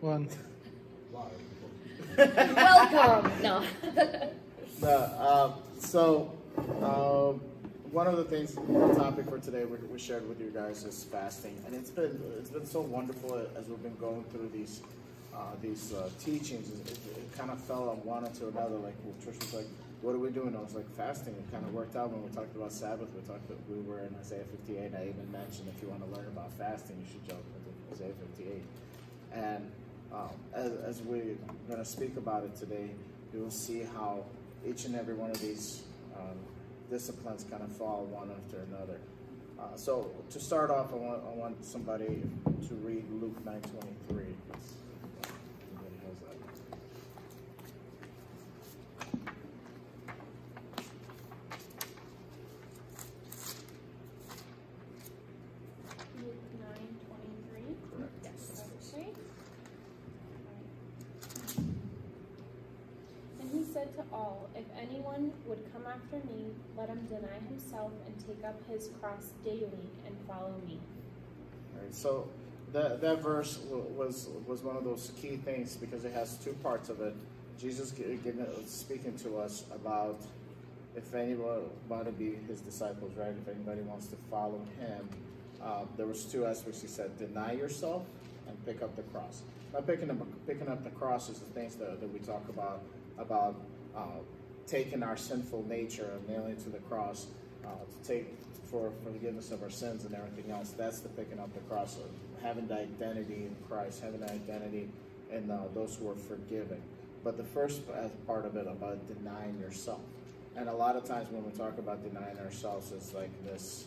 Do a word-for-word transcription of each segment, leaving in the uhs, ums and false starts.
One. Welcome. No. no uh, so, um, one of the things, the topic for today we, we shared with you guys is fasting, and it's been it's been so wonderful as we've been going through these uh, these uh, teachings. It, it, it kind of fell on one into another. Like well, Trish was like, "What are we doing?" I was like, "Fasting." It kind of worked out when we talked about Sabbath. We talked that we were in Isaiah fifty-eight. And I even mentioned if you want to learn about fasting, you should jump into Isaiah fifty-eight. And Um, as, as we're going to speak about it today, you will see how each and every one of these um, disciplines kind of fall one after another. Uh, so to start off, I want, I want somebody to read Luke nine twenty-three. Let him deny himself and take up his cross daily and follow me. All right, so that, that verse was was one of those key things because it has two parts of it. Jesus giving, speaking to us about if anyone want to be his disciples, right? If anybody wants to follow him, uh, there was two aspects. He said, deny yourself and pick up the cross. Now, picking up picking up the cross is the things that, that we talk about about. Uh, taking our sinful nature and nailing it to the cross uh, to take for forgiveness of our sins and everything else. That's the picking up the cross, having the identity in Christ, having the identity in uh, those who are forgiven. But the first part of it about denying yourself. And a lot of times when we talk about denying ourselves, it's like this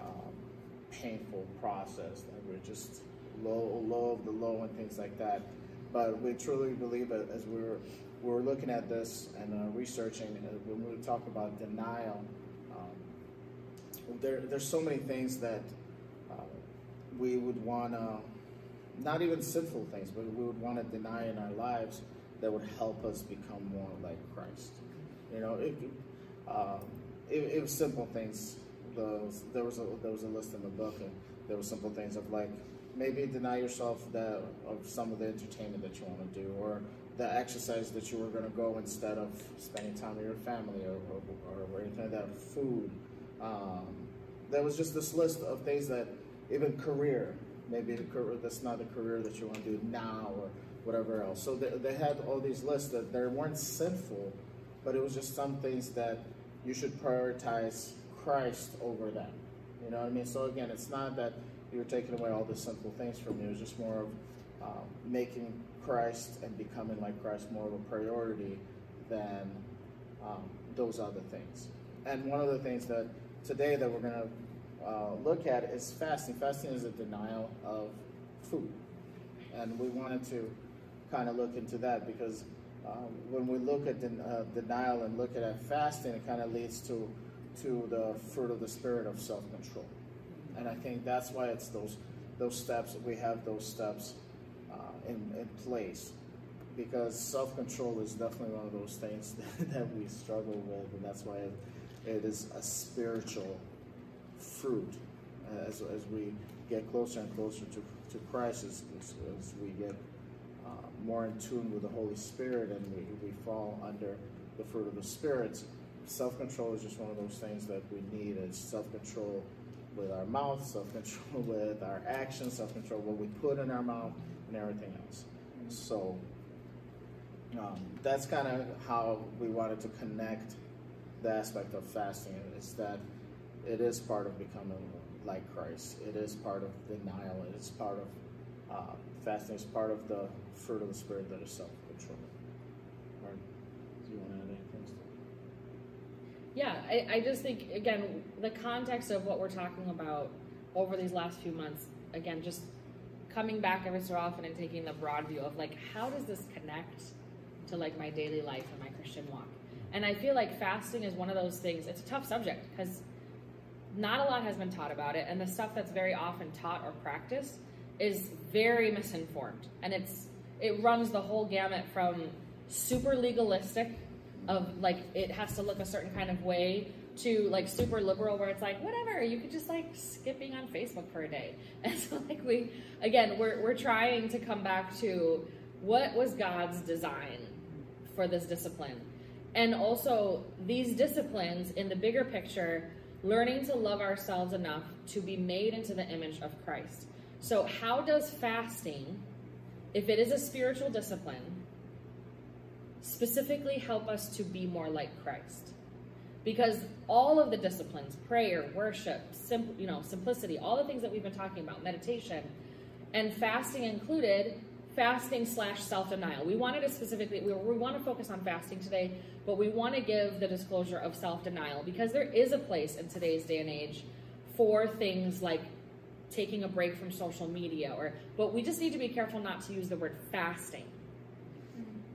um, painful process that we're just low, low of the low and things like that. But we truly believe that as we're We're looking at this and uh, researching, and when we talk about denial, um, there, there's so many things that uh, we would want to, not even sinful things, but we would want to deny in our lives that would help us become more like Christ. You know, it, um, it, it was simple things. Those, there was a, there was a list in the book, and there were simple things of like, maybe deny yourself that, of some of the entertainment that you want to do, or the exercise that you were going to go instead of spending time with your family or, or, or anything like that, food. Um, there was just this list of things that, even career, maybe the career, that's not the career that you want to do now or whatever else. So they, they had all these lists that they weren't sinful, but it was just some things that you should prioritize Christ over that. You know what I mean? So again, it's not that you're taking away all the sinful things from you. It's just more of uh, making Christ and becoming like Christ more of a priority than um, those other things. And one of the things that today that we're going to uh, look at is fasting. Fasting is a denial of food. And we wanted to kind of look into that because um, when we look at den uh, denial and look at it, fasting, it kind of leads to, to the fruit of the spirit of self-control. And I think that's why it's those, those steps, we have those steps Uh, in, in place, because self-control is definitely one of those things that, that we struggle with, and that's why it, it is a spiritual fruit uh, as, as we get closer and closer to, to Christ, as, as, as we get uh, more in tune with the Holy Spirit and we, we fall under the fruit of the Spirit. Self-control is just one of those things that we need. It's self-control with our mouth, self-control with our actions, self-control what we put in our mouth, and everything else. So um, that's kind of how we wanted to connect the aspect of fasting, is that it is part of becoming like Christ. It is part of denial. It is part of uh, fasting. It's part of the fruit of the Spirit that is self-control. Or do you want to add anything to that? Yeah, I, I just think, again, the context of what we're talking about over these last few months, again, just coming back every so often and taking the broad view of like, how does this connect to like my daily life and my Christian walk? And I feel like fasting is one of those things, it's a tough subject because not a lot has been taught about it. And the stuff that's very often taught or practiced is very misinformed. And it's it runs the whole gamut from super legalistic of like, it has to look a certain kind of way to like super liberal where it's like, whatever, you could just like skipping on Facebook for a day. And so like we, again, we're, we're trying to come back to what was God's design for this discipline. And also these disciplines in the bigger picture, learning to love ourselves enough to be made into the image of Christ. So how does fasting, if it is a spiritual discipline, specifically help us to be more like Christ? Because all of the disciplines, prayer, worship, simple, you know, simplicity, all the things that we've been talking about, meditation, and fasting included, fasting slash self-denial. We wanted to specifically, we, we want to focus on fasting today, but we want to give the disclosure of self-denial because there is a place in today's day and age for things like taking a break from social media, or, but we just need to be careful not to use the word fasting,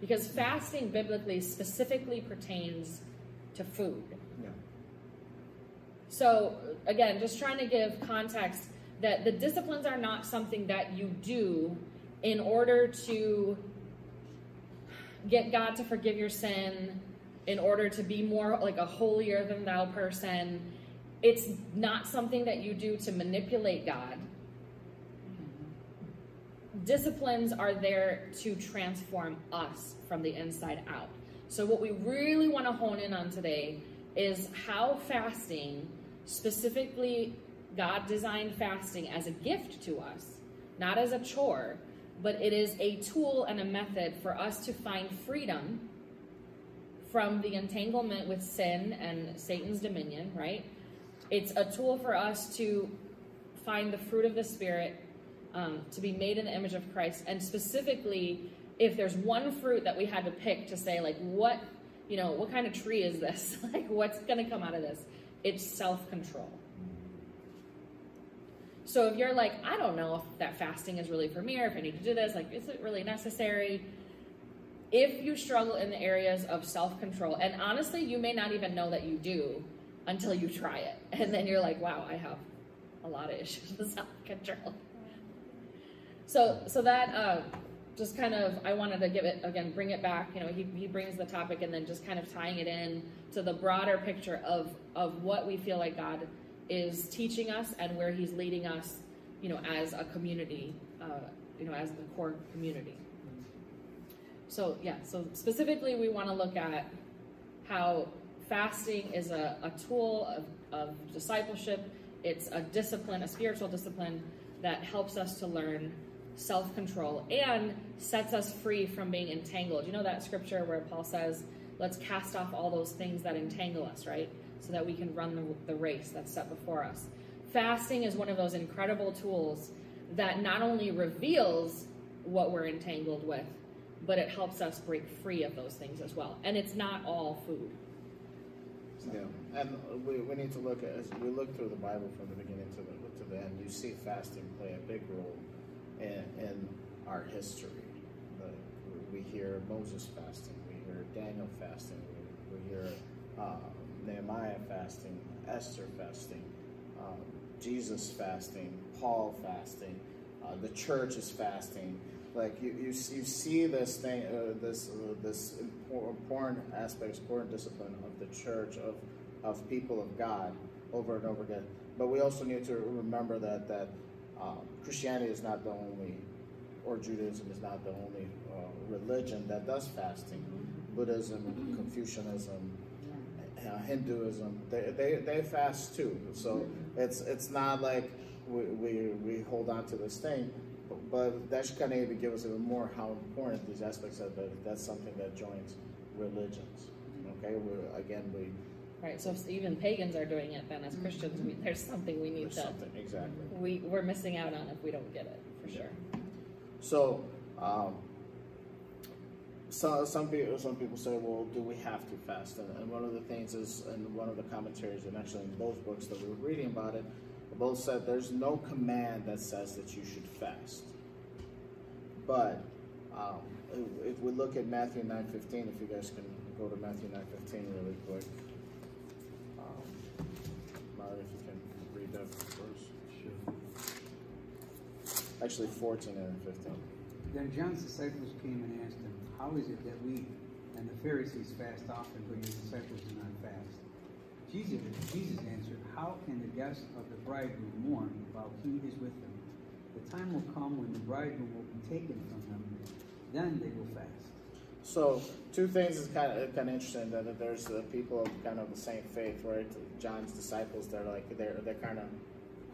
because fasting biblically specifically pertains to food. So again, just trying to give context that the disciplines are not something that you do in order to get God to forgive your sin, in order to be more like a holier than thou person. It's not something that you do to manipulate God. Disciplines are there to transform us from the inside out. So what we really want to hone in on today is how fasting, specifically God designed fasting as a gift to us, not as a chore, but it is a tool and a method for us to find freedom from the entanglement with sin and Satan's dominion, right? It's a tool for us to find the fruit of the Spirit, um, to be made in the image of Christ. And specifically, if there's one fruit that we had to pick to say, like, what you know, what kind of tree is this? Like, what's going to come out of this? It's self-control. So if you're like, I don't know if that fasting is really for me, or if I need to do this, like, is it really necessary? If you struggle in the areas of self-control, and honestly, you may not even know that you do until you try it. And then you're like, wow, I have a lot of issues with self-control. So, so that... Uh, Just kind of, I wanted to give it, again, bring it back. You know, he, he brings the topic and then just kind of tying it in to the broader picture of, of what we feel like God is teaching us and where he's leading us, you know, as a community, uh, you know, as the core community. So, yeah, so specifically we want to look at how fasting is a, a tool of, of discipleship. It's a discipline, a spiritual discipline that helps us to learn self-control and sets us free from being entangled. You know that scripture where Paul says, let's cast off all those things that entangle us, right? So that we can run the, the race that's set before us. Fasting is one of those incredible tools that not only reveals what we're entangled with, but it helps us break free of those things as well. And it's not all food. So. Yeah, and we, we need to look at, as we look through the Bible from the beginning to the, to the end, you see fasting play a big role In, in our history. The, we hear Moses fasting, we hear Daniel fasting, we, we hear uh, Nehemiah fasting, Esther fasting, um, Jesus fasting, Paul fasting, uh, the church is fasting. Like you, you, you see this thing, uh, this uh, this important aspects, important discipline of the church, of of people of God, over and over again. But we also need to remember that that. Um, Christianity is not the only, or Judaism is not the only uh, religion that does fasting. Buddhism, Confucianism, uh, Hinduism, they, they, they fast too. So it's it's not like we, we, we hold on to this thing, but, but that should kind of even give us even more how important these aspects are, that that's something that joins religions. Okay, we're, again, we... Right, so if even pagans are doing it, then as Christians, we, there's something we need to, exactly. we, we're missing out on if we don't get it, for yeah. sure. So, um, so some, people, some people say, well, do we have to fast? And, and one of the things is, in one of the commentaries, and actually in both books that we were reading about it, both said there's no command that says that you should fast. But um, if we look at Matthew nine fifteen, if you guys can go to Matthew nine fifteen really quick. If you can read that first. Sure. Actually, fourteen and fifteen. Then John's disciples came and asked him, how is it that we and the Pharisees fast often, but your disciples do not fast? Jesus, Jesus answered, "How can the guests of the bridegroom mourn while he is with them? The time will come when the bridegroom will be taken from them. Then they will fast." So two things is kind of kind of interesting that there's the people of kind of the same faith, right? John's disciples, they're like they're they're kind of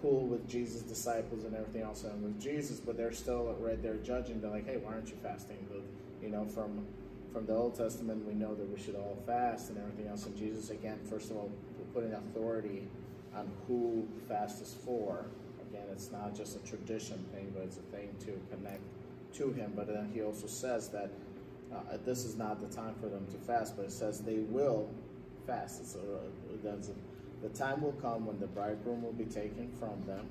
cool with Jesus' disciples and everything else, and with Jesus, but they're still right there judging. They're like, "Hey, why aren't you fasting?" But, you know, from from the Old Testament, we know that we should all fast and everything else. And Jesus, again, first of all, putting authority on who fast is for. Again, it's not just a tradition thing, but it's a thing to connect to him. But then he also says that uh, this is not the time for them to fast, but it says they will fast. It's a, that's a, the time will come when the bridegroom will be taken from them,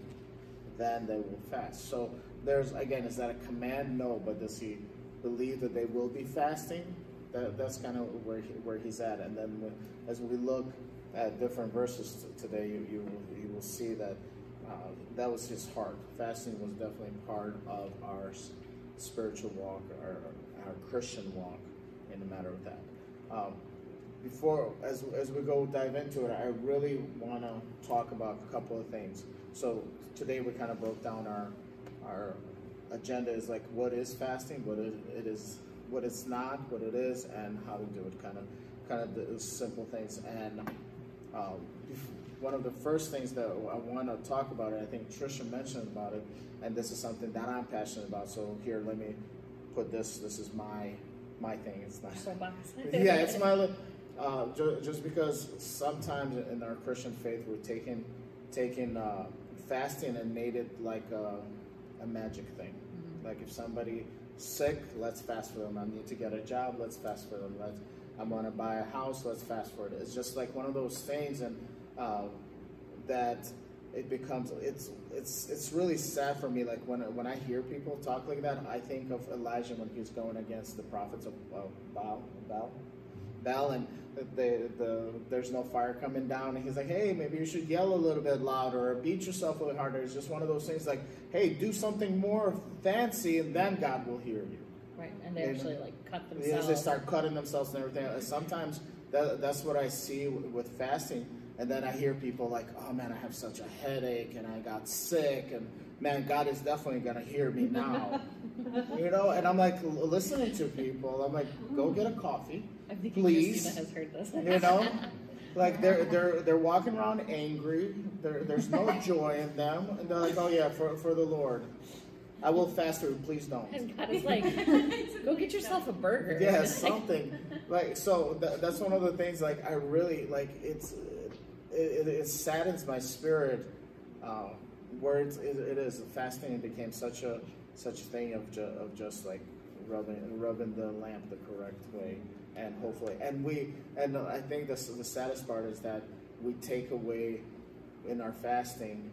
then they will fast. So there's, again, is that a command? No, but does he believe that they will be fasting? That, that's kind of where he, where he's at. And then when, as we look at different verses today, you, you, you will see that uh, that was his heart. Fasting was definitely part of our spiritual walk, our, our Christian walk, in the matter of that. Um, Before, as, as we go dive into it, I really want to talk about a couple of things. So today we kind of broke down our our agenda is like what is fasting, what it is, what it's not, what it is, and how to do it. Kind of, kind of the simple things. And um, one of the first things that I want to talk about, and I think Trisha mentioned about it, and this is something that I'm passionate about. So here, let me put this. This is my my thing. It's not. Yeah, it's my. Uh, ju just because sometimes in our Christian faith we're taking, taking uh, fasting and made it like a, a magic thing. Mm-hmm. Like if somebody's sick, let's fast for them. I need to get a job, let's fast for them. Let's, I want to buy a house, let's fast for it. It's just like one of those things, and uh, that it becomes, it's it's it's really sad for me. Like when when I hear people talk like that, I think of Elijah when he's going against the prophets of uh, Baal. Baal. Baal, and the, the, there's no fire coming down, and he's like, hey, maybe you should yell a little bit louder or beat yourself a little harder. It's just one of those things like, hey, do something more fancy and then God will hear you. Right, and they and, actually like cut themselves. They start cutting themselves and everything. And sometimes that, that's what I see with, with fasting, and then I hear people like, oh man, I have such a headache and I got sick, and man, God is definitely going to hear me now. You know, and I'm like listening to people. I'm like, go get a coffee, I think please. Christina has heard this. You know, like they're they're they're walking around angry. There there's no joy in them, and they're like, oh yeah, for for the Lord, I will fast for you. Please don't. And God is like, go get yourself a burger. Yeah, something. Like so, th that's one of the things. Like I really like it's it, it, it saddens my spirit. Uh, where it's, it, it is fasting became such a such thing of, ju of just like rubbing, rubbing the lamp the correct way, and hopefully, and we, and I think this, the saddest part is that we take away in our fasting,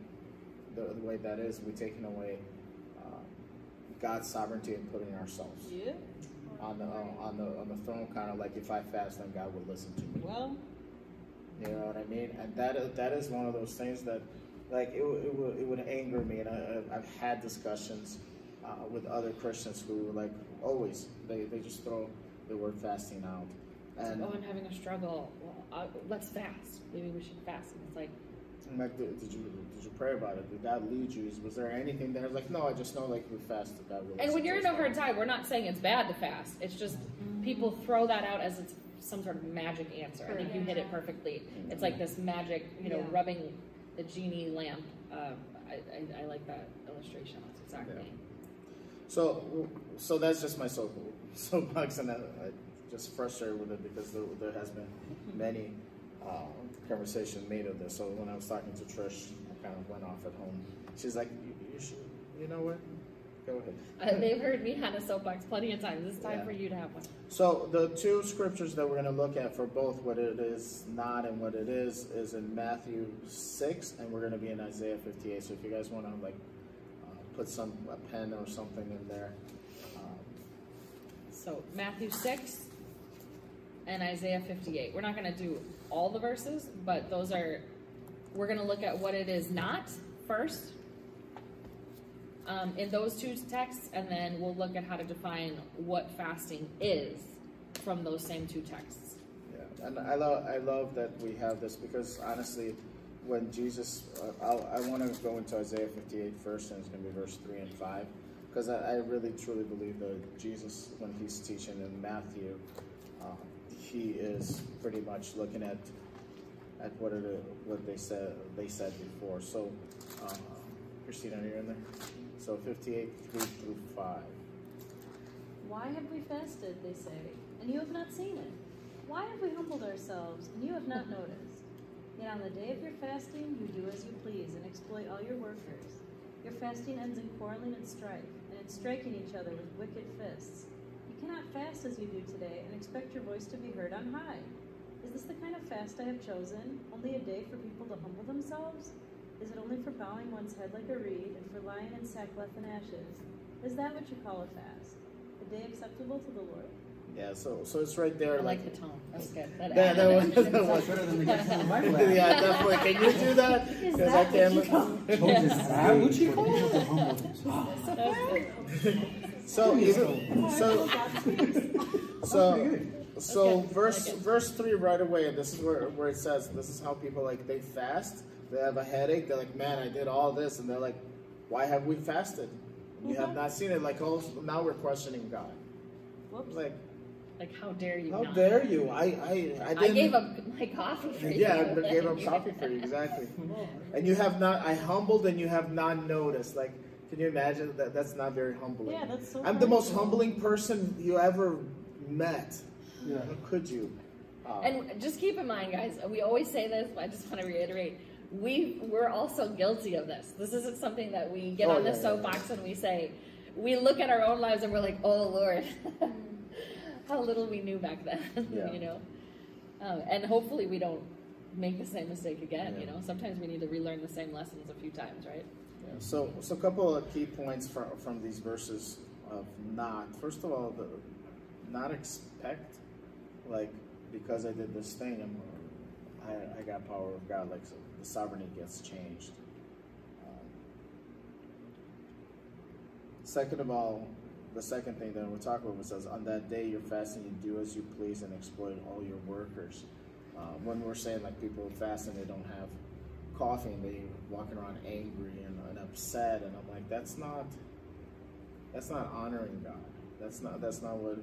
the, the way that is, we're taking away uh, God's sovereignty and putting ourselves yeah. on, the, on, on, the, on the throne, kind of like if I fast, then God will listen to me. Well, you know what I mean? And that is, that is one of those things that like, it, it, would, it would anger me, and I, I've had discussions Uh, with other Christians who like always they, they just throw the word fasting out, and oh, I'm having a struggle, well, uh, let's fast, maybe we should fast. And it's like, I'm like, did, did you did you pray about it? Did God lead you? Was there anything there? Like, no, I just know like we fast that God will. And when you're in over time, we're not saying it's bad to fast, it's just people throw that out as it's some sort of magic answer. I think you hit it perfectly. It's like this magic, you know, yeah. rubbing the genie lamp. uh, I, I, I like that illustration, that's exactly yeah. So, so that's just my soapbox, and I, I'm just frustrated with it because there, there has been many uh, conversations made of this. So when I was talking to Trish, I kind of went off at home. She's like, you, you should, you know what? Go ahead. Uh, they've heard me on a soapbox plenty of times. It's time yeah. for you to have one. So the two scriptures that we're going to look at for both what it is not and what it is is in Matthew six, and we're going to be in Isaiah fifty-eight. So if you guys want to like put some a pen or something in there. Um, so Matthew six and Isaiah fifty-eight. We're not going to do all the verses, but those are, we're going to look at what it is not first um, in those two texts, and then we'll look at how to define what fasting is from those same two texts. Yeah, And I love, I love that we have this, because honestly, when Jesus, uh, I'll, I want to go into Isaiah fifty-eight first, and it's going to be verse three and five, because I, I really truly believe that Jesus, when he's teaching in Matthew, uh, he is pretty much looking at at what it, what they said they said before. So, um, Christina, are you in there? So fifty-eight, three through five. Why have we fasted, they say, and you have not seen it? Why have we humbled ourselves, and you have not noticed? Yet on the day of your fasting, you do as you please and exploit all your workers. Your fasting ends in quarreling and strife, and in striking each other with wicked fists. You cannot fast as you do today and expect your voice to be heard on high. Is this the kind of fast I have chosen, only a day for people to humble themselves? Is it only for bowing one's head like a reed and for lying in sackcloth and ashes? Is that what you call a fast, a day acceptable to the Lord? Yeah, so so it's right there. I like, like the tone. That's good. That, that, that was, that was better than the yeah, definitely. Can you do that? Because I can't. What would you call it? So even so so so verse verse three right away. And this is where where it says this is how people, like, they fast. They have a headache. They're like, man, I did all this, and they're like, why have we fasted? You have not seen it. Like, oh, now we're questioning God. Whoops. Like. Like, how dare you? How not? dare you? I I I, didn't, I gave up my coffee for you. Yeah, I gave up coffee for you, exactly. And you have not. I humbled, and you have not noticed. Like, can you imagine that? That's not very humbling. Yeah, that's so. I'm hard. The most humbling person you ever met. Yeah. How could you? Uh, and just keep in mind, guys. We always say this, but I just want to reiterate. We we're also guilty of this. This isn't something that we get oh, on yeah, the soapbox yeah, yeah. and we say. We look at our own lives and we're like, oh Lord. How little we knew back then, yeah. you know, um, and hopefully we don't make the same mistake again. Yeah. You know, sometimes we need to relearn the same lessons a few times, right? Yeah. So, so a couple of key points from from these verses of not. First of all, the not expect, like, because I did this thing, I'm, I I got power of God. Like, so the sovereignty gets changed. Um, second of all. The second thing that we're talking about says, on that day you're fasting, you do as you please and exploit all your workers. Uh, when we're saying, like, people fasting, they don't have coffee and they're walking around angry and, and upset, and I'm like, that's not, that's not honoring God. That's not, that's not what,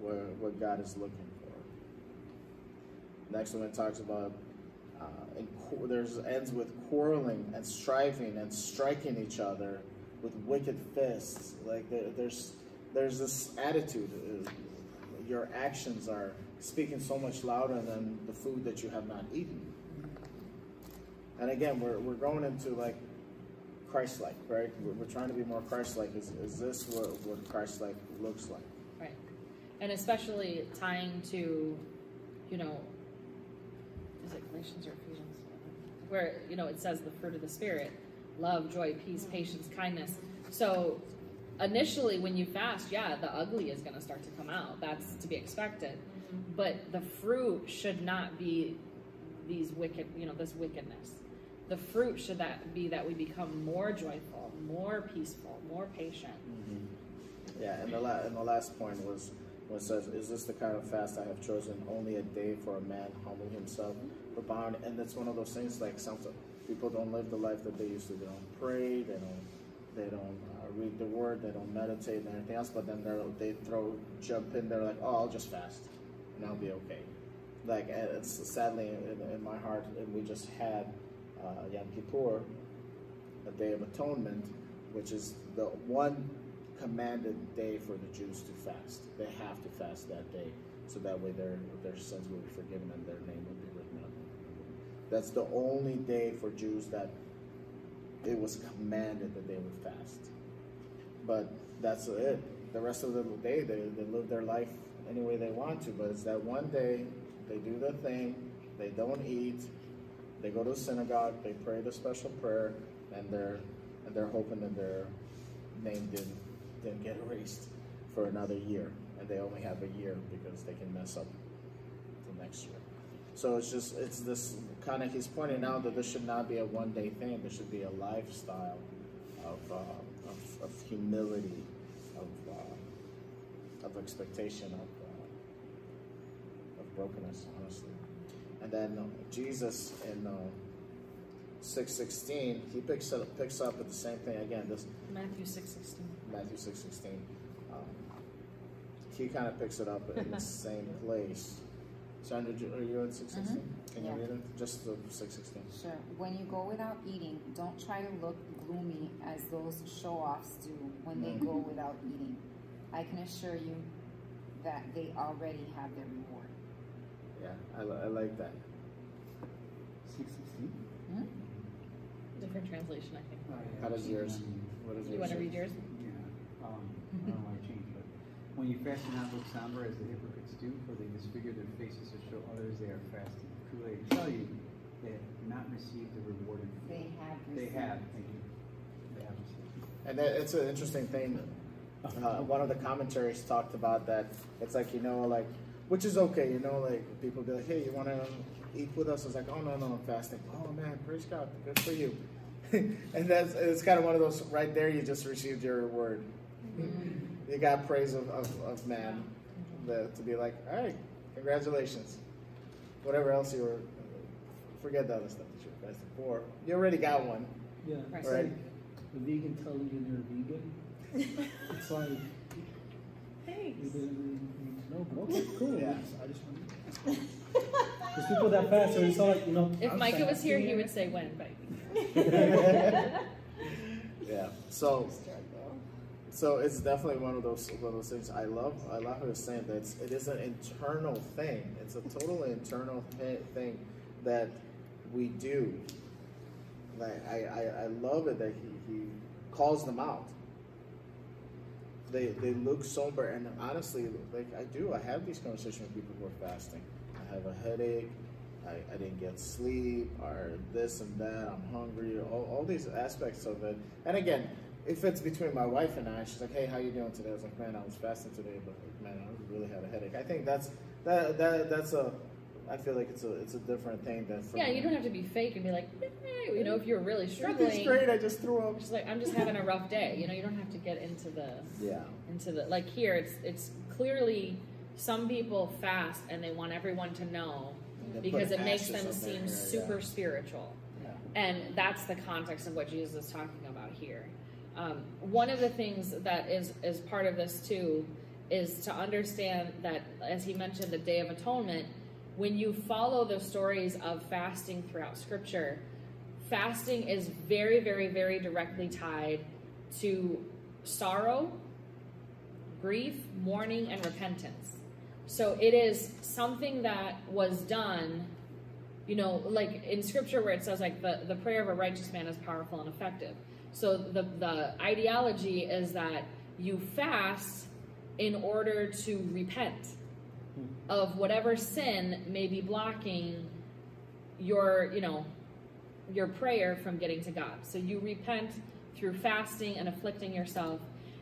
what, what God is looking for. Next one, it talks about, uh, and there's ends with quarreling and striving and striking each other with wicked fists. Like, there, there's, There's this attitude. Your actions are speaking so much louder than the food that you have not eaten. And again, we're, we're going into, like, Christ-like, right? We're, we're trying to be more Christ-like. Is, is this what, what Christ-like looks like? Right. And especially tying to, you know, is it Galatians or Ephesians? Where, you know, it says the fruit of the Spirit, love, joy, peace, patience, kindness. So, initially, when you fast, yeah, the ugly is going to start to come out. That's to be expected. Mm-hmm. But the fruit should not be these wicked, you know, this wickedness. The fruit should that be that we become more joyful, more peaceful, more patient. Mm-hmm. Yeah, and the, la and the last point was, when it says, is this the kind of fast I have chosen, only a day for a man humbling himself, mm-hmm. rebound? And that's one of those things, like, some people don't live the life that they used to. They don't pray, they don't, they don't, read the word, they don't meditate and everything else, but then they throw, jump in, they're like, oh, I'll just fast and I'll be okay. Like, it's sadly in, in my heart, and we just had uh, Yom Kippur, a Day of Atonement, which is the one commanded day for the Jews to fast. They have to fast that day, so that way their, their sins will be forgiven and their name will be written up. That's the only day for Jews that it was commanded that they would fast. But that's it. The rest of the day, they, they live their life any way they want to. But it's that one day, they do their thing, they don't eat, they go to the synagogue, they pray the special prayer, and they're and they're hoping that their name didn't didn't get erased for another year. And they only have a year because they can mess up the next year. So it's just it's this kind of he's pointing out that this should not be a one day thing. This should be a lifestyle of. Uh, Of, of humility, of uh, of expectation, of uh, of brokenness, honestly. And then Jesus in uh, six sixteen, he picks up, picks up at the same thing again. This Matthew six sixteen. Matthew six sixteen. Um, he kind of picks it up in the same place. Sandra, so are you in six sixteen? Mm-hmm. Can you yeah. read it? Just the six sixteen. Sure. When you go without eating, don't try to look gloomy as those show-offs do when mm-hmm. they go without eating. I can assure you that they already have their reward. Yeah, I, I like that. six sixteen? Mm-hmm. Different translation, I think. Oh, yeah. How does yours? What is yours? You want to read yours? Yeah. Um, I don't want to change it. When you fast, do not look somber as the hypocrites do, for they disfigure their faces to show others they are fasting. Truly, I tell you, they have not received the reward of faith. They have received. They have. Thank you. They have received. And that, it's an interesting thing. Uh, one of the commentaries talked about that. It's like, you know, like, which is okay, you know, like, people be like, hey, you want to eat with us? It's like, oh, no, no, I'm fasting. Oh, man, praise God. Good for you. And that's, it's kind of one of those, right there, you just received your reward. Mm-hmm. You got praise of, of, of man, the, to be like, all right, congratulations. Whatever else you were, forget the other stuff that you were fasting for. You already got one. Yeah. Right. Like the vegan telling you they're vegan. It's like, thanks. No, okay, cool. Yeah. I just want to. There's people that fast, so it's all like, you know. If Micah was here, he would say when, baby. Yeah. So. So it's definitely one of those one of those things. I love I love her saying that it's, it is an internal thing. It's a totally internal thing that we do. Like I, I, I love it that he, he calls them out. They they look somber, and honestly, like I do, I have these conversations with people who are fasting. I have a headache. I, I didn't get sleep, or this and that. I'm hungry. All all these aspects of it, and again. If it's between my wife and I, she's like, "Hey, how you doing today?" I was like, "Man, I was fasting today, but man, I really had a headache." I think that's that that that's a. I feel like it's a it's a different thing than. Yeah, you don't have to be fake and be like, eh, you know, if you're really struggling. It's great. I just threw up. She's like, "I'm just having a rough day." You know, you don't have to get into the yeah into the like here. It's it's clearly some people fast and they want everyone to know because it makes them seem super spiritual, yeah. And that's the context of what Jesus is talking about here. Um, one of the things that is, is part of this too is to understand that, as he mentioned, the Day of Atonement, when you follow the stories of fasting throughout Scripture, fasting is very, very, very directly tied to sorrow, grief, mourning, and repentance. So it is something that was done, you know, like in Scripture where it says like the, the prayer of a righteous man is powerful and effective. So the, the ideology is that you fast in order to repent of whatever sin may be blocking your, you know, your prayer from getting to God. So you repent through fasting and afflicting yourself.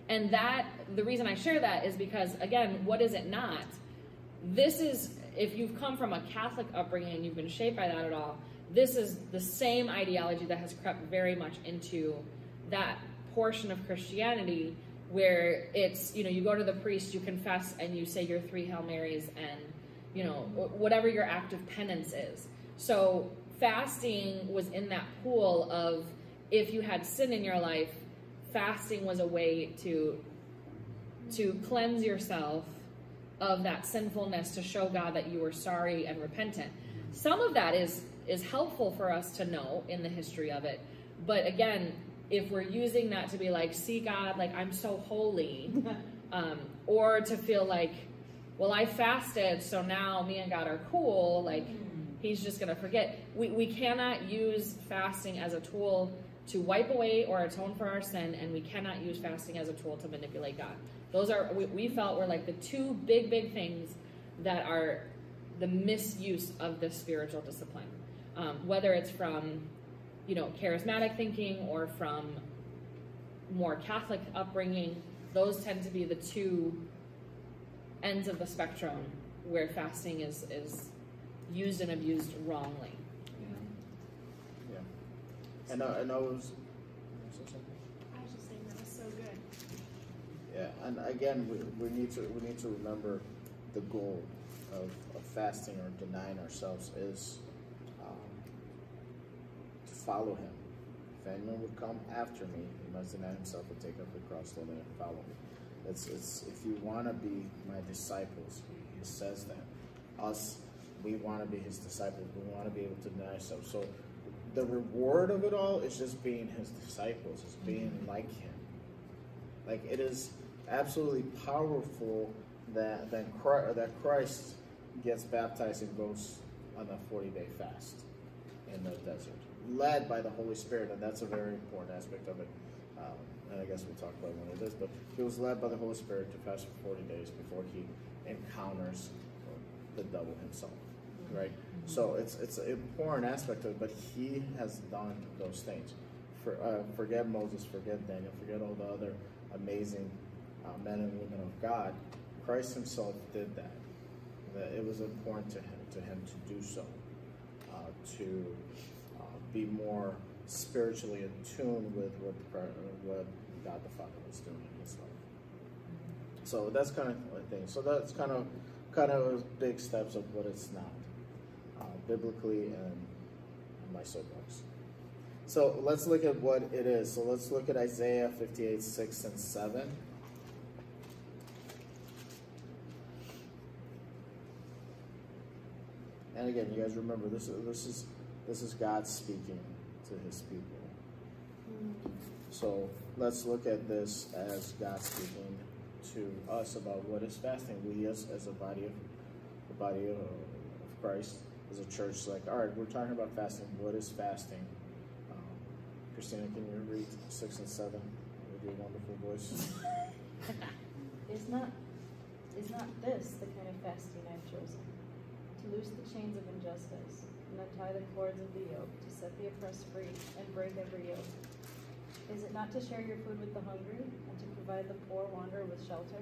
And that, the reason I share that is because, again, what is it not? This is, if you've come from a Catholic upbringing and you've been shaped by that at all, this is the same ideology that has crept very much into that portion of Christianity where it's, you know, you go to the priest, you confess, and you say your three Hail Marys and, you know, whatever your act of penance is. So fasting was in that pool of if you had sin in your life, fasting was a way to, to cleanse yourself of that sinfulness to show God that you were sorry and repentant. Some of that is is helpful for us to know in the history of it. But again, if we're using that to be like, see God, like I'm so holy, um, or to feel like, well, I fasted, so now me and God are cool, like he's just gonna forget. We, we cannot use fasting as a tool to wipe away or atone for our sin, and we cannot use fasting as a tool to manipulate God. Those are, we, we felt were like the two big, big things that are the misuse of this spiritual discipline. Um, whether it's from, you know, charismatic thinking or from more Catholic upbringing, those tend to be the two ends of the spectrum where fasting is, is used and abused wrongly. Yeah. Yeah. And, uh, and I was... I was just saying that was so good. Yeah, and again, we, we, need to, we need to remember the goal of, of fasting or denying ourselves is um, to follow him. If anyone would come after me, he must deny himself and take up the cross slowly and follow me. It's, it's, if you want to be my disciples, he says that. Us, we want to be his disciples. We want to be able to deny ourselves. So the reward of it all is just being his disciples. It's being like him. Like, it is absolutely powerful that, that Christ gets baptized and goes on a forty-day fast in the desert, led by the Holy Spirit, and that's a very important aspect of it. Um, and I guess we'll talk about one of this, but he was led by the Holy Spirit to fast for forty days before he encounters the devil himself, right? Mm-hmm. So it's it's an important aspect of it, but he has done those things. For, uh, forget Moses, forget Daniel, forget all the other amazing uh, men and women of God. Christ himself did that. That it was important to him to him to do so, uh, to uh, be more spiritually in tune with what what God the Father was doing in his life. So that's kind of a thing. So that's kind of kind of big steps of what it's not uh, biblically and my soapbox. So let's look at what it is. So let's look at Isaiah fifty-eight, six and seven. And again, you guys remember this is this is this is God speaking to his people. So let's look at this as God speaking to us about what is fasting. We as, as a body of the body of Christ, as a church, like, all right, we're talking about fasting. What is fasting? Um, Christina, can you read six and seven with your wonderful voice? It's not it's not this the kind of fasting I've chosen. To loose the chains of injustice, and untie the cords of the yoke, to set the oppressed free, and break every yoke. Is it not to share your food with the hungry, and to provide the poor wanderer with shelter?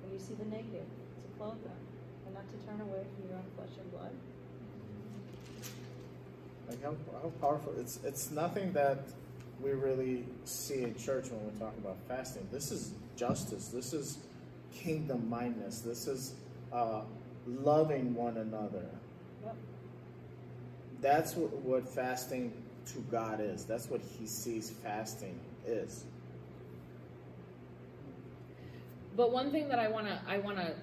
When you see the naked, to clothe them, and not to turn away from your own flesh and blood? Like, how, how powerful. It's, it's nothing that we really see in church when we're talking about fasting. This is justice. This is kingdom-mindedness. This is uh, loving one another. Yep. That's what, what fasting to God is. That's what he sees fasting is. But one thing that I want to I want to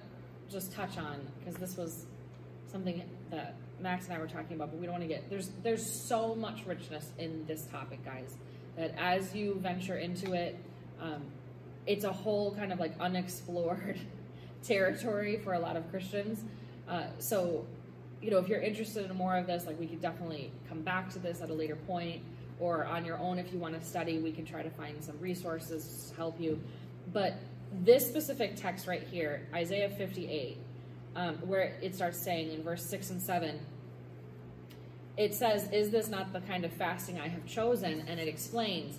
just touch on, because this was something that Max and I were talking about, but we don't want to get, there's there's so much richness in this topic, guys, that as you venture into it, um, it's a whole kind of like unexplored territory for a lot of Christians. Uh, so, you know, if you're interested in more of this, like, we could definitely come back to this at a later point, or on your own if you want to study, we can try to find some resources to help you. But this specific text right here, Isaiah fifty-eight, um, where it starts saying in verse six and seven, it says, is this not the kind of fasting I have chosen? And it explains.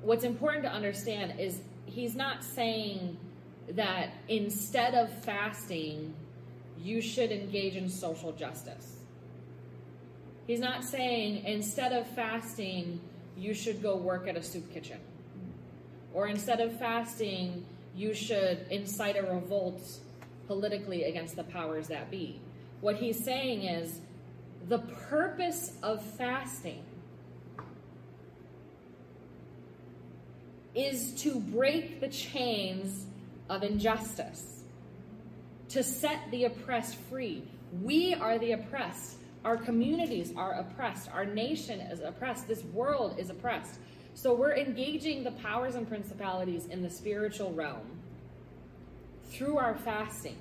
What's important to understand is he's not saying that instead of fasting, you should engage in social justice. He's not saying instead of fasting, you should go work at a soup kitchen. Or instead of fasting, you should incite a revolt politically against the powers that be. What he's saying is the purpose of fasting is to break the chains of injustice, to set the oppressed free. We are the oppressed. Our communities are oppressed. Our nation is oppressed. This world is oppressed. So we're engaging the powers and principalities in the spiritual realm through our fasting.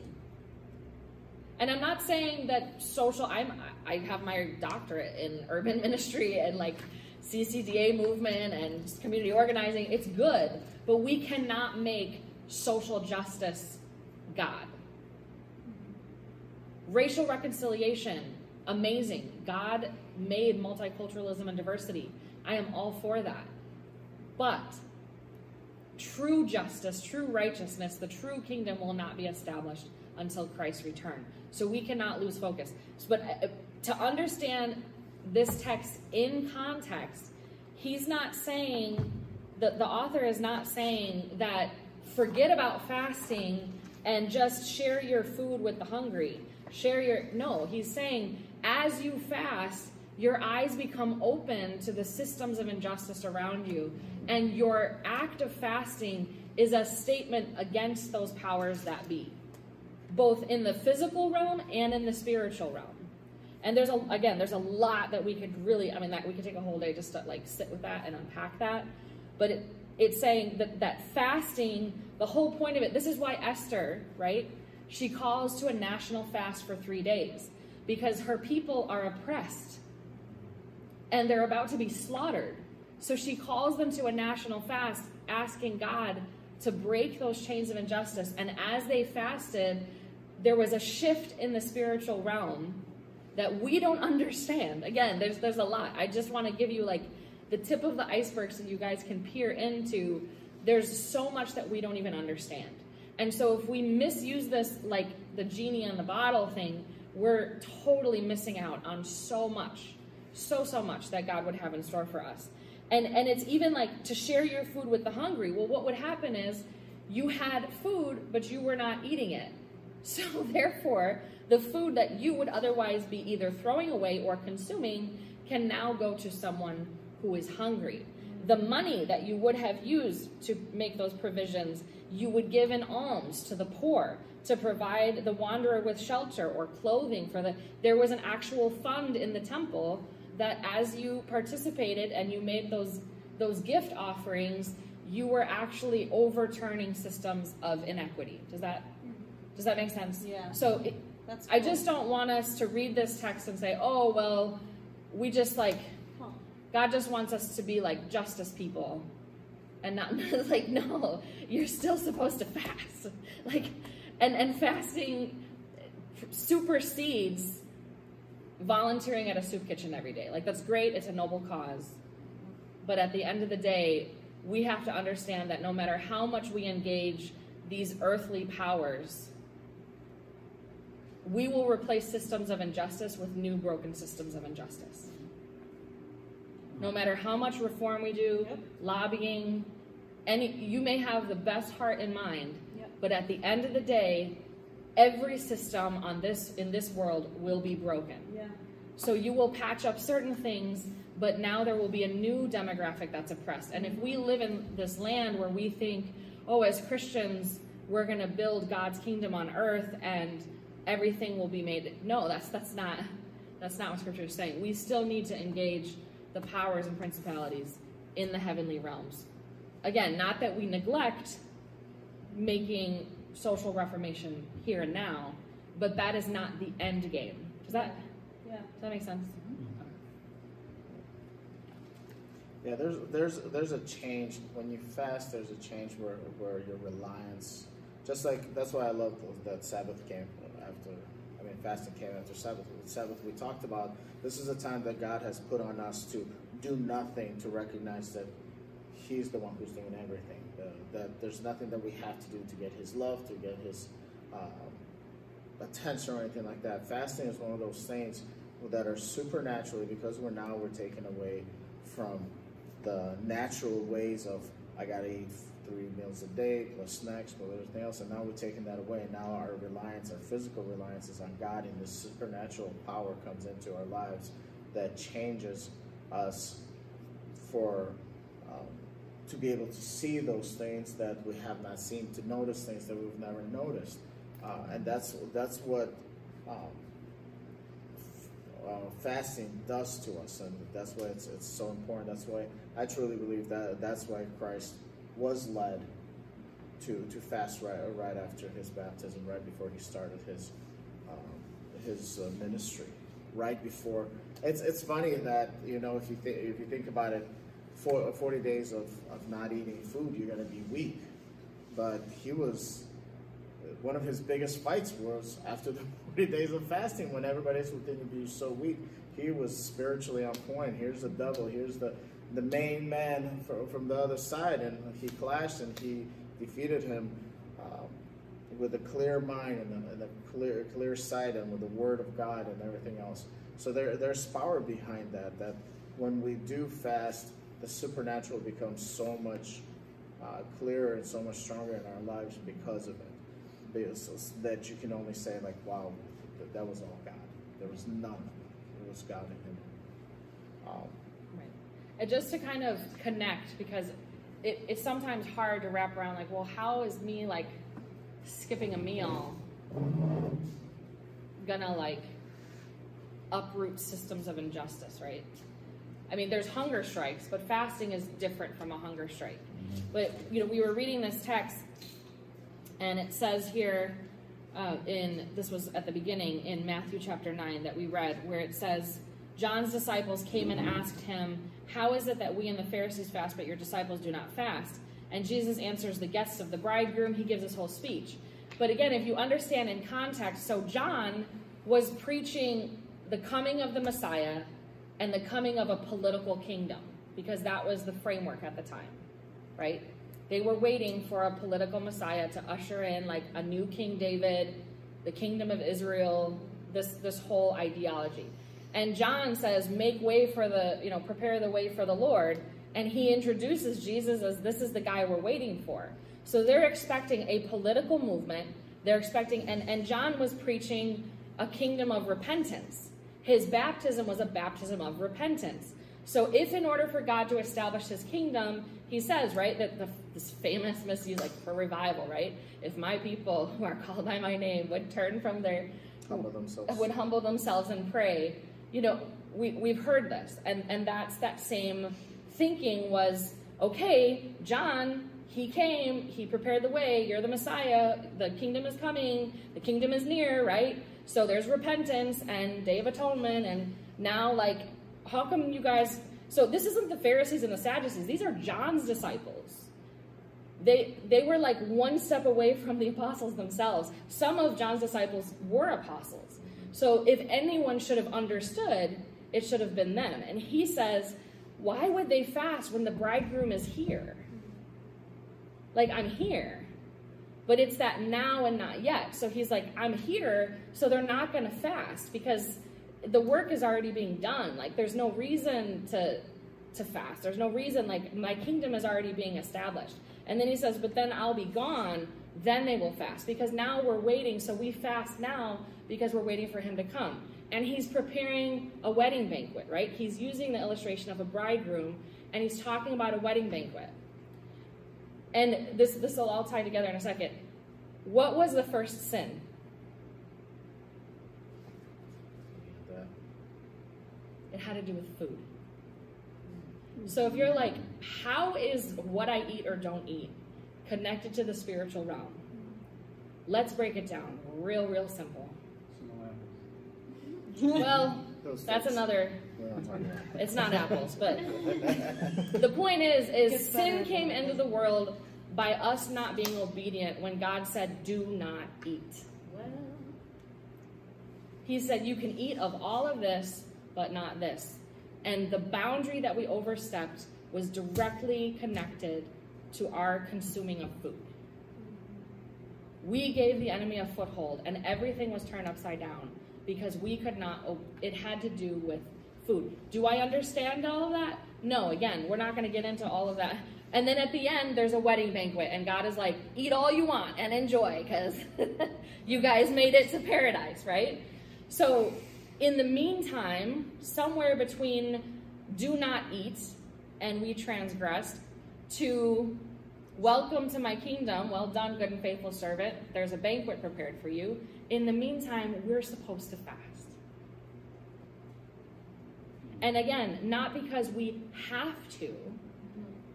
And I'm not saying that social, I'm, I have my doctorate in urban ministry and like C C D A movement and community organizing. It's good, but we cannot make social justice God. Racial reconciliation, amazing. God made multiculturalism and diversity. I am all for that. But true justice, true righteousness, the true kingdom will not be established until Christ's return. So we cannot lose focus. But to understand this text in context, he's not saying, the, the author is not saying that forget about fasting and just share your food with the hungry. Share your, no, he's saying as you fast, your eyes become open to the systems of injustice around you. And your act of fasting is a statement against those powers that be, both in the physical realm and in the spiritual realm. And there's, a, again, there's a lot that we could really, I mean, that we could take a whole day just to like sit with that and unpack that. But it, it's saying that, that fasting, the whole point of it, this is why Esther, right? She calls to a national fast for three days because her people are oppressed and they're about to be slaughtered. So she calls them to a national fast, asking God to break those chains of injustice. And as they fasted, there was a shift in the spiritual realm that we don't understand. Again, there's, there's a lot. I just want to give you like the tip of the iceberg so you guys can peer into. There's so much that we don't even understand. And so if we misuse this, like the genie in the bottle thing, we're totally missing out on so much, so, so much that God would have in store for us. And, and it's even like to share your food with the hungry. Well, what would happen is you had food, but you were not eating it. So therefore, the food that you would otherwise be either throwing away or consuming can now go to someone who is hungry. The money that you would have used to make those provisions, you would give in alms to the poor, to provide the wanderer with shelter or clothing for the, there was an actual fund in the temple that as you participated and you made those, those gift offerings, you were actually overturning systems of inequity. Does that, does that make sense? Yeah. So it, That's cool. I just don't want us to read this text and say, oh, well, we just like, huh. God just wants us to be like justice people. And not like, no, you're still supposed to fast. Like, and, and fasting supersedes volunteering at a soup kitchen every day. Like, that's great. It's a noble cause. But at the end of the day, we have to understand that no matter how much we engage these earthly powers, we will replace systems of injustice with new broken systems of injustice. No matter how much reform we do, yep. lobbying, any, you may have the best heart in mind, yep. but at the end of the day, every system on this, in this world will be broken. Yeah. So you will patch up certain things, but now there will be a new demographic that's oppressed. And if we live in this land where we think, oh, as Christians, we're going to build God's kingdom on earth and everything will be made. No, that's, that's, not, that's not what Scripture is saying. We still need to engage the powers and principalities in the heavenly realms. Again, not that we neglect making social reformation here and now, but that is not the end game. Does that, yeah. Does that make sense? Yeah, there's, there's, there's a change. When you fast, there's a change where, where your reliance, just like, that's why I love that Sabbath came after. I mean, fasting came after Sabbath. With Sabbath, we talked about this is a time that God has put on us to do nothing, to recognize that He's the one who's doing everything. Uh, that there's nothing that we have to do to get His love, to get His um, attention, or anything like that. Fasting is one of those things that are supernaturally, because we're now we're taken away from the natural ways of I gotta eat three meals a day, plus snacks, plus everything else, and now we're taking that away. Now our reliance, our physical reliance is on God, and this supernatural power comes into our lives that changes us for um, to be able to see those things that we have not seen, to notice things that we've never noticed. Uh, and that's, that's what um, uh, fasting does to us, and that's why it's, it's so important. That's why I truly believe that that's why Christ was led to to fast right right after his baptism, right before he started his um, his uh, ministry, right before. It's it's funny that, you know, if you think if you think about it, for forty days of of not eating food, you're going to be weak. But he was one of his biggest fights was after the forty days of fasting, when everybody else would think he'd be so weak. He was spiritually on point. Here's the devil. Here's the the main man from the other side, and he clashed and he defeated him um, with a clear mind and a, and a clear clear sight, and with the word of God and everything else. So there, there's power behind that, that when we do fast, the supernatural becomes so much uh, clearer and so much stronger in our lives because of it. basis that you can only say, like, wow, that, that was all God. There was none of it. It was God in him. Um, right. And just to kind of connect, because it, it's sometimes hard to wrap around, like, well, how is me, like, skipping a meal gonna, like, uproot systems of injustice, right? I mean, there's hunger strikes, but fasting is different from a hunger strike. But, you know, we were reading this text, and it says here uh, in, this was at the beginning, in Matthew chapter nine that we read, where it says, John's disciples came and asked him, how is it that we and the Pharisees fast, but your disciples do not fast? And Jesus answers the guests of the bridegroom. He gives this whole speech. But again, if you understand in context, so John was preaching the coming of the Messiah and the coming of a political kingdom, because that was the framework at the time, right? They were waiting for a political Messiah to usher in, like, a new King David, the kingdom of Israel, this, this whole ideology. And John says, make way for the, you know, prepare the way for the Lord. And he introduces Jesus as, this is the guy we're waiting for. So they're expecting a political movement. They're expecting, and, and John was preaching a kingdom of repentance. His baptism was a baptism of repentance. So if in order for God to establish his kingdom, he says, right, that the, this famous misuse, like, for revival, right? If my people who are called by my name would turn from their, humble themselves. would humble themselves and pray, you know, we, we've heard this. And, and that's that same thinking was, okay, John, he came, he prepared the way, you're the Messiah, the kingdom is coming, the kingdom is near, right? So there's repentance and Day of Atonement, and now, like, how come you guys... So this isn't the Pharisees and the Sadducees. These are John's disciples. They, they were, like, one step away from the apostles themselves. Some of John's disciples were apostles. So if anyone should have understood, it should have been them. And he says, why would they fast when the bridegroom is here? Like, I'm here. But it's that now and not yet. So he's like, I'm here, so they're not going to fast because the work is already being done. Like, there's no reason to to fast. There's no reason. Like, my kingdom is already being established. And then he says, but then I'll be gone. Then they will fast because now we're waiting. So we fast now because we're waiting for him to come. And he's preparing a wedding banquet, right? He's using the illustration of a bridegroom, and he's talking about a wedding banquet. And this this will all tie together in a second. What was the first sin? It had to do with food. So if you're like, how is what I eat or don't eat connected to the spiritual realm? Let's break it down real, real simple. Well, that's another... It's not apples, but the point is, is sin came into the world by us not being obedient when God said, do not eat. Well, he said, you can eat of all of this, but not this. And the boundary that we overstepped was directly connected to our consuming of food. We gave the enemy a foothold, and everything was turned upside down because we could not, it had to do with food. Do I understand all of that? No, again, we're not going to get into all of that. And then at the end, there's a wedding banquet, and God is like, eat all you want and enjoy, because you guys made it to paradise, right? So in the meantime, somewhere between do not eat and we transgressed to welcome to my kingdom, well done, good and faithful servant, there's a banquet prepared for you. In the meantime, we're supposed to fast. And again, not because we have to,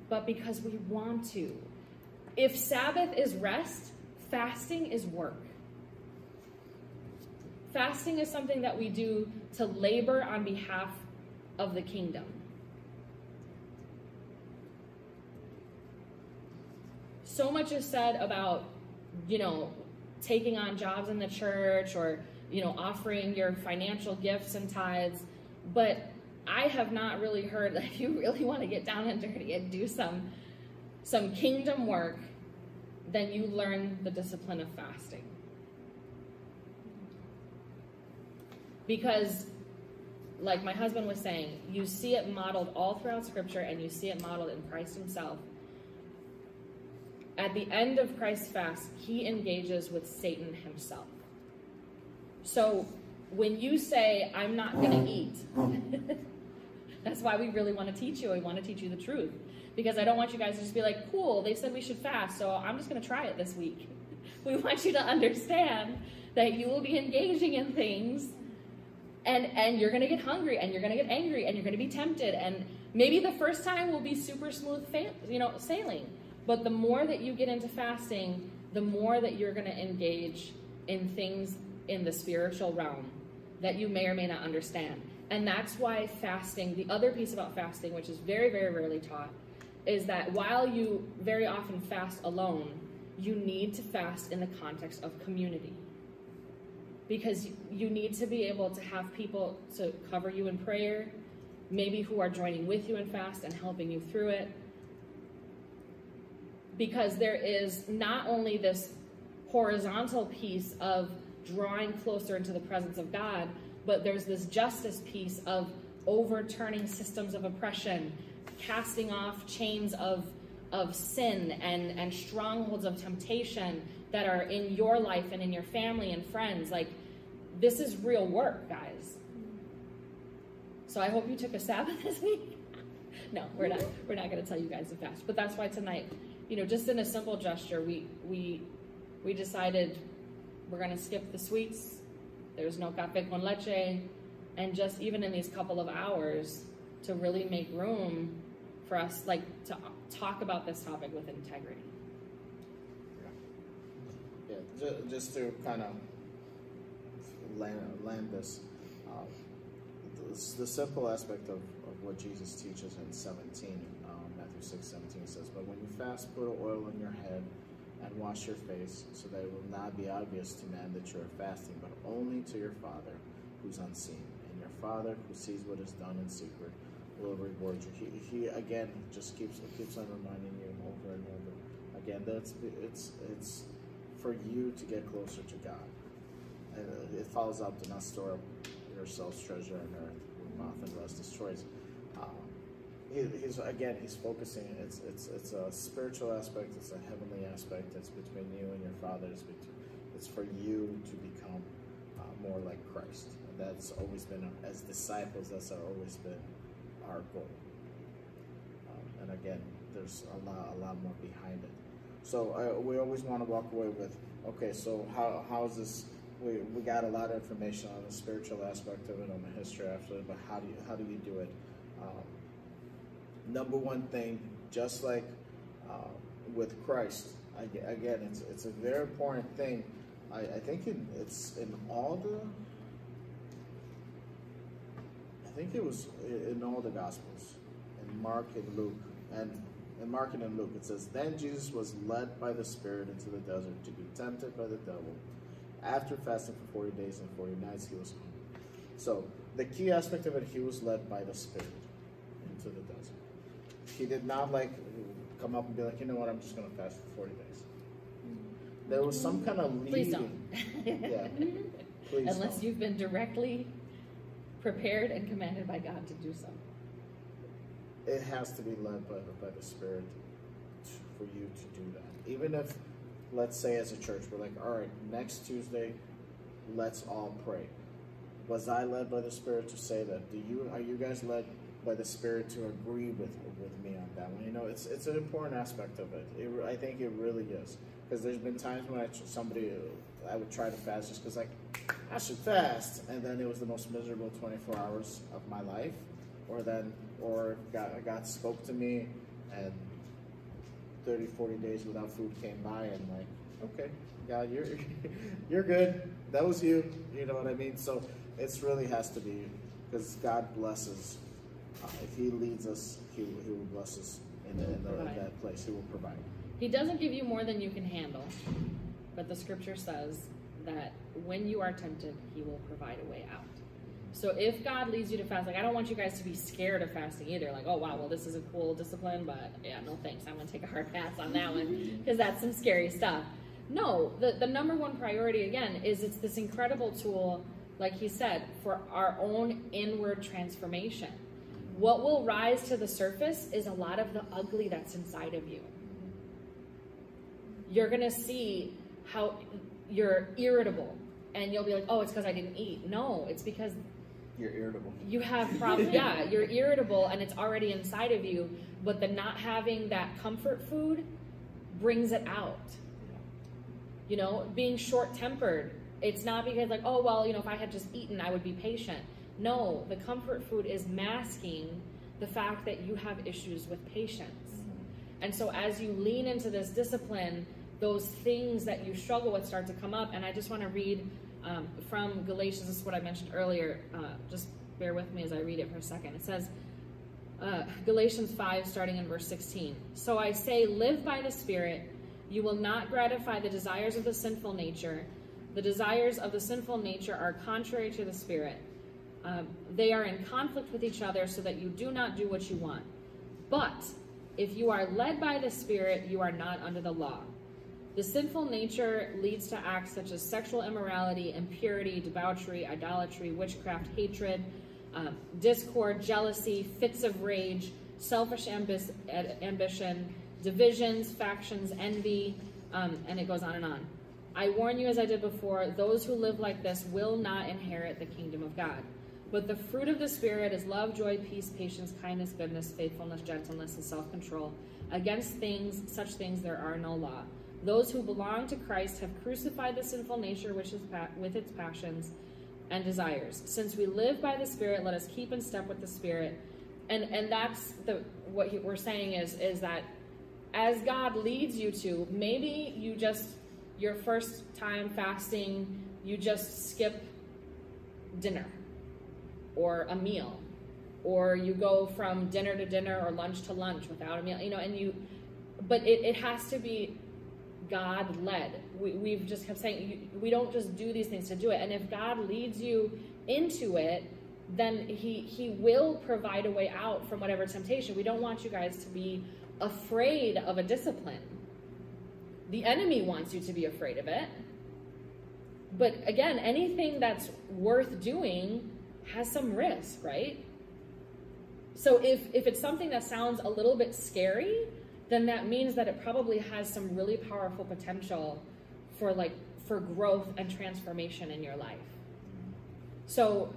but because we want to. If Sabbath is rest, fasting is work. Fasting is something that we do to labor on behalf of the kingdom. So much is said about, you know, taking on jobs in the church or, you know, offering your financial gifts and tithes, but I have not really heard that if you really want to get down and dirty and do some, some kingdom work, then you learn the discipline of fasting. Because, like my husband was saying, you see it modeled all throughout Scripture, and you see it modeled in Christ himself. At the end of Christ's fast, he engages with Satan himself. So when you say, I'm not going to eat, that's why we really want to teach you. We want to teach you the truth. Because I don't want you guys to just be like, cool, they said we should fast, so I'm just going to try it this week. We want you to understand that you will be engaging in things, and, and you're going to get hungry, and you're going to get angry, and you're going to be tempted. And maybe the first time will be super smooth you know, sailing. But the more that you get into fasting, the more that you're going to engage in things in the spiritual realm that you may or may not understand. And that's why fasting, the other piece about fasting, which is very, very rarely taught, is that while you very often fast alone, you need to fast in the context of community. Because you need to be able to have people to cover you in prayer, maybe who are joining with you in fast and helping you through it. Because there is not only this horizontal piece of drawing closer into the presence of God, but there's this justice piece of overturning systems of oppression, casting off chains of, of sin and, and strongholds of temptation that are in your life and in your family and friends. Like, this is real work, guys. So I hope you took a Sabbath this week. No, we're not, we're not going to tell you guys to fast. But that's why tonight, you know, just in a simple gesture, we, we, we decided we're going to skip the sweets. There's no café con leche. And just even in these couple of hours, to really make room for us, like, to talk about this topic with integrity. Yeah, yeah just, just to kind of land, land this, uh, the, the simple aspect of, of what Jesus teaches in seventeen, um, Matthew six seventeen says, "But when you fast, put oil on your head and wash your face, so that it will not be obvious to man that you are fasting, but only to your Father who's unseen. And your Father who sees what is done in secret will reward you." He, he again just keeps keeps on reminding you over and over again. That's it's it's for you to get closer to God. And it follows up, "Do not store up yourselves treasure on earth, where moth and rust destroys." Um, he, he's again he's focusing. It's it's it's a spiritual aspect. It's a heavenly aspect. It's between you and your Father. It's between, it's for you to become uh, more like Christ. And that's always been a, as disciples. That's always been our goal. Um, and again, there's a lot, a lot more behind it. So uh, we always want to walk away with, okay, so how how is this? We we got a lot of information on the spiritual aspect of it, on the history after it, but how do you how do you do it? Um, number one thing, just like uh, with Christ, I, again, it's it's a very important thing. I, I think it, it's in all the. I think it was in all the Gospels, in Mark and Luke, and in Mark and in Luke, it says, "Then Jesus was led by the Spirit into the desert to be tempted by the devil. After fasting for forty days and forty nights, he was hungry." So the key aspect of it, he was led by the Spirit into the desert. He did not like come up and be like, you know what, I'm just going to fast for forty days. There was some kind of leading. Please don't. Yeah, please Unless don't. You've been directly prepared and commanded by God to do so. It has to be led by the, by the Spirit for you to do that. Even if, let's say as a church, we're like, all right, next Tuesday, let's all pray. Was I led by the Spirit to say that? Do you? Are you guys led by the Spirit to agree with, with me on that one? You know, it's it's an important aspect of it. it I think it really is. Because there's been times when I, somebody, I would try to fast just because, like, I should fast, and then it was the most miserable twenty-four hours of my life, or then, or God, God spoke to me, and thirty, forty days without food came by, and like, okay, God, you're, you're good, that was you, you know what I mean? So it's really has to be, because God blesses, uh, if he leads us, he, he will bless us in, the, in, the, in that place, he will provide. He doesn't give you more than you can handle, but the scripture says that when you are tempted, he will provide a way out. So if God leads you to fast, like, I don't want you guys to be scared of fasting either. Like, oh, wow, well, this is a cool discipline, but yeah, no thanks. I'm going to take a hard pass on that one because that's some scary stuff. No, the, the number one priority, again, is it's this incredible tool, like he said, for our own inward transformation. What will rise to the surface is a lot of the ugly that's inside of you. you're going to see how you're irritable, and you'll be like, oh, it's because I didn't eat. No, it's because you're irritable. You have problems. Yeah, you're irritable, and it's already inside of you, but the not having that comfort food brings it out. You know, being short-tempered, it's not because like, oh, well, you know, if I had just eaten, I would be patient. No, the comfort food is masking the fact that you have issues with patience. Mm-hmm. And so as you lean into this discipline, those things that you struggle with start to come up. And I just want to read um, from Galatians. This is what I mentioned earlier. Uh, just bear with me as I read it for a second. It says, uh, Galatians five, starting in verse sixteen. So I say, live by the Spirit. You will not gratify the desires of the sinful nature. The desires of the sinful nature are contrary to the Spirit. Um, they are in conflict with each other so that you do not do what you want. But if you are led by the Spirit, you are not under the law. The sinful nature leads to acts such as sexual immorality, impurity, debauchery, idolatry, witchcraft, hatred, um, discord, jealousy, fits of rage, selfish ambi- ambition, divisions, factions, envy, um, and it goes on and on. I warn you, as I did before, those who live like this will not inherit the kingdom of God. But the fruit of the Spirit is love, joy, peace, patience, kindness, goodness, faithfulness, gentleness, and self-control. Against things, such things there are no law. Those who belong to Christ have crucified the sinful nature which is pa- with its passions and desires. Since we live by the Spirit, let us keep in step with the Spirit. And and that's the what he, we're saying is is that as God leads you to, maybe you just, your first time fasting, you just skip dinner or a meal, or you go from dinner to dinner or lunch to lunch without a meal, you know, and you, but it, it has to be God led. We, we've just kept saying, you, we don't just do these things to do it. And if God leads you into it, then he, he will provide a way out from whatever temptation. We don't want you guys to be afraid of a discipline. The enemy wants you to be afraid of it. But again, anything that's worth doing has some risk, right? So if, if it's something that sounds a little bit scary, then that means that it probably has some really powerful potential for like for growth and transformation in your life. So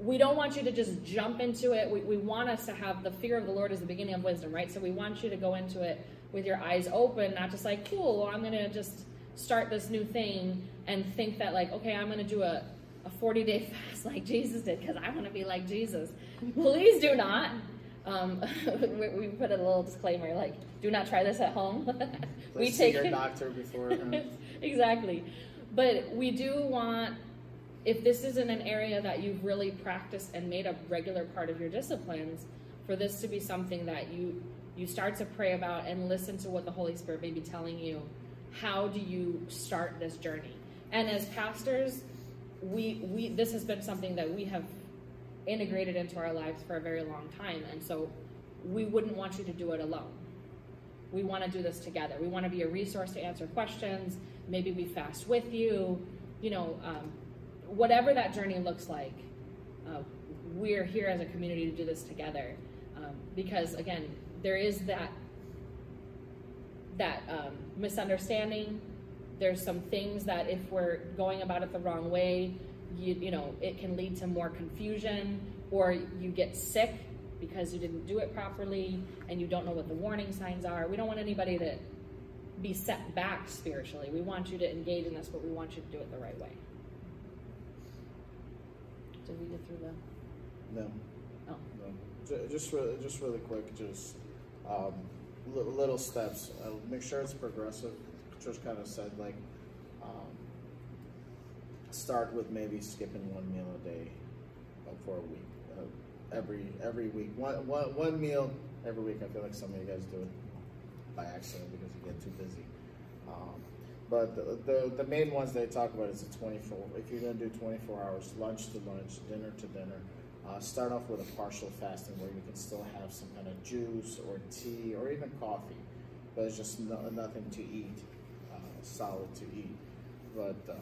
we don't want you to just jump into it. We, we want us to have the fear of the Lord is the beginning of wisdom, right? So we want you to go into it with your eyes open, not just like, cool, well, I'm going to just start this new thing and think that like, okay, I'm going to do a, a forty-day fast like Jesus did because I want to be like Jesus. Please do not. Um, we, we put a little disclaimer like, do not try this at home. we Let's take see your doctor before. Exactly. But we do want, if this isn't an area that you've really practiced and made a regular part of your disciplines, for this to be something that you... you start to pray about and listen to what the Holy Spirit may be telling you. How do you start this journey? And as pastors, we we this has been something that we have integrated into our lives for a very long time. And so we wouldn't want you to do it alone. We want to do this together. We want to be a resource to answer questions. Maybe we fast with you. You know, um, whatever that journey looks like, uh, we're here as a community to do this together. Um, because, again, there is that that um, misunderstanding. There's some things that if we're going about it the wrong way, you, you know, it can lead to more confusion, or you get sick because you didn't do it properly and you don't know what the warning signs are. We don't want anybody to be set back spiritually. We want you to engage in this, but we want you to do it the right way. Did we get through the? No. Oh. No. Just really, just really quick, just. Um, little steps. Uh, make sure it's progressive. Trish kind of said, like, um, start with maybe skipping one meal a day for a week. Uh, every every week, one, one, one meal every week. I feel like some of you guys do it by accident because you get too busy. Um, but the, the the main ones they talk about is the twenty-four. If you're going to do twenty-four hours, lunch to lunch, dinner to dinner. Uh, start off with a partial fasting where you can still have some kind of juice or tea or even coffee, but it's just no, nothing to eat, uh, solid to eat. But uh,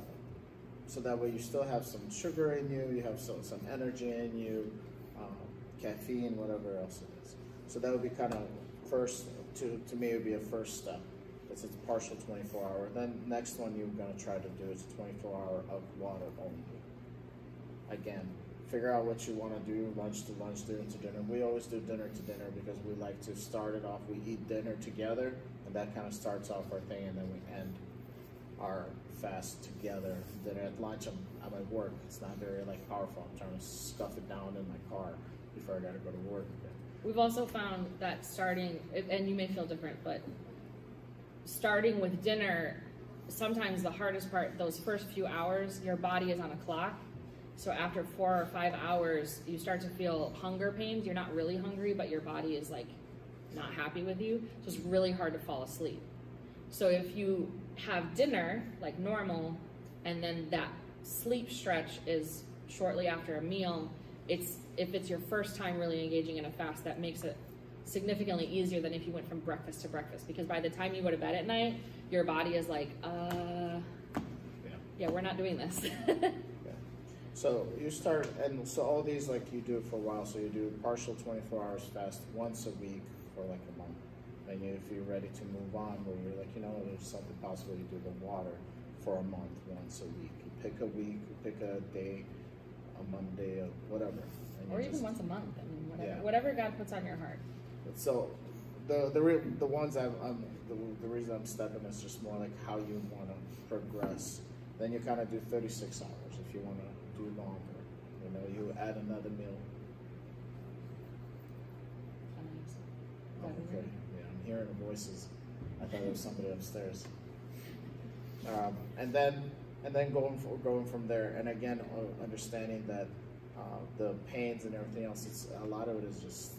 so that way you still have some sugar in you, you have some, some energy in you, um, caffeine, whatever else it is. So that would be kind of first, to, to me, it would be a first step. But it's a partial twenty-four hour. Then next one you're going to try to do is a twenty-four hour of water only. Again, figure out what you want to do, lunch to lunch, dinner to dinner. We always do dinner to dinner because we like to start it off. We eat dinner together, and that kind of starts off our thing, and then we end our fast together. Dinner at lunch, I'm, I'm at work. It's not very like powerful. I'm trying to stuff it down in my car before I got to go to work again. We've also found that starting, and you may feel different, but starting with dinner, sometimes the hardest part, those first few hours, your body is on a clock. So after four or five hours, you start to feel hunger pains. You're not really hungry, but your body is like not happy with you. So it's really hard to fall asleep. So if you have dinner like normal, and then that sleep stretch is shortly after a meal, it's, if it's your first time really engaging in a fast, that makes it significantly easier than if you went from breakfast to breakfast, because by the time you go to bed at night, your body is like, uh, yeah, yeah we're not doing this. Yeah. So you start, and so all these, like you do it for a while, so you do partial twenty-four hours fast once a week for like a month. And if you're ready to move on, where you're like, you know, there's something possible, you do the water for a month, once a week. You pick a week, you pick a day, a Monday, whatever. And or even just, once a month, I mean, whatever, yeah. whatever God puts on your heart. So the the, re the ones I've, I'm, the, the reason I'm stepping is just more like how you want to progress. Then you kind of do thirty-six hours if you want to do longer. You know, you add another meal. Oh, okay, yeah, I'm hearing voices. I thought it was somebody upstairs. Um, and then and then going, for, going from there, and again, understanding that uh, the pains and everything else, it's, a lot of it is just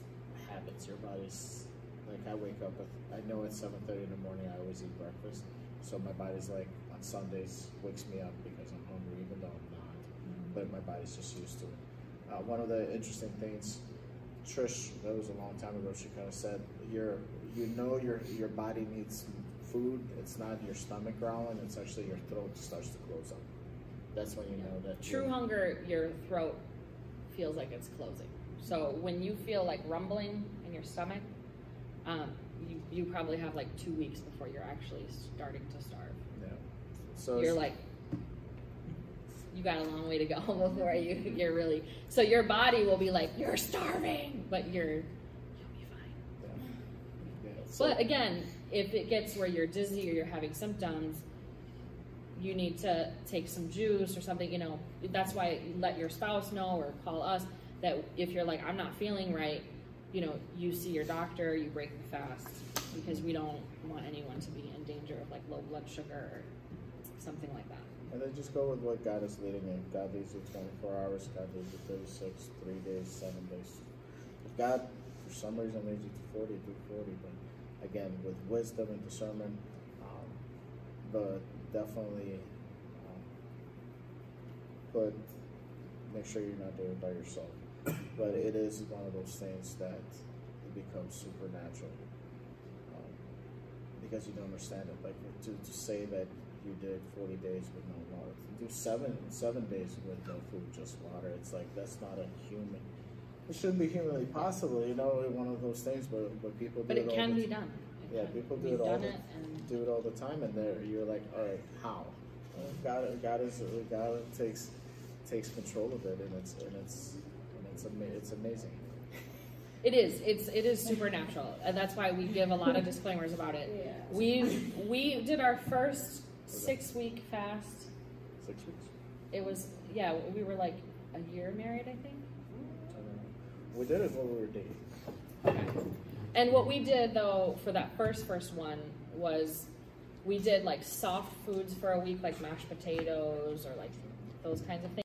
habits. Your body's like, I wake up with, I know at seven thirty in the morning I always eat breakfast, so my body's like, on Sundays wakes me up because I'm hungry, even though I'm not, mm-hmm. but my body's just used to it. Uh, one of the interesting things, Trish, that was a long time ago, she kind of said, you're, you know your your body needs food. It's not your stomach growling, it's actually your throat starts to close up. That's when you yeah. know that. True hunger, your throat feels like it's closing. So when you feel like rumbling in your stomach, um, you, you probably have like two weeks before you're actually starting to starve. Yeah. So you're like, you got a long way to go before you, you're really, so your body will be like, you're starving, but you're, you'll be fine. Yeah. Yeah, so. But again, if it gets where you're dizzy or you're having symptoms, you need to take some juice or something, you know, that's why you let your spouse know or call us that if you're like, I'm not feeling right, you know, you see your doctor, you break the fast, because we don't want anyone to be in danger of like low blood sugar or something like that. And then just go with what God is leading you. God leads you twenty-four hours, God leads you thirty-six, three days, seven days. If God, for some reason, leads you to forty, do forty. But again, with wisdom and discernment, um, but definitely um, put, make sure you're not doing it by yourself. But it is one of those things that it becomes supernatural. Um, because you don't understand it. Like to, to say that you did forty days with no water. You do seven seven days with no food, just water. It's like, that's not a human. It shouldn't be humanly possible, you know. One of those things, but but people do but it, it can all be done. It yeah, can. people do We've it all the, it and... do it all the time, and there you're like, all right, how? God, God is God takes takes control of it, and it's and it's and it's ama it's amazing. It is. It's it is supernatural, and that's why we give a lot of disclaimers about it. Yeah. We we did our first. Six week fast. Six weeks. It was yeah. We were like a year married, I think. We did it while we were dating. Okay. And what we did though for that first first one was we did like soft foods for a week, like mashed potatoes or like those kinds of things.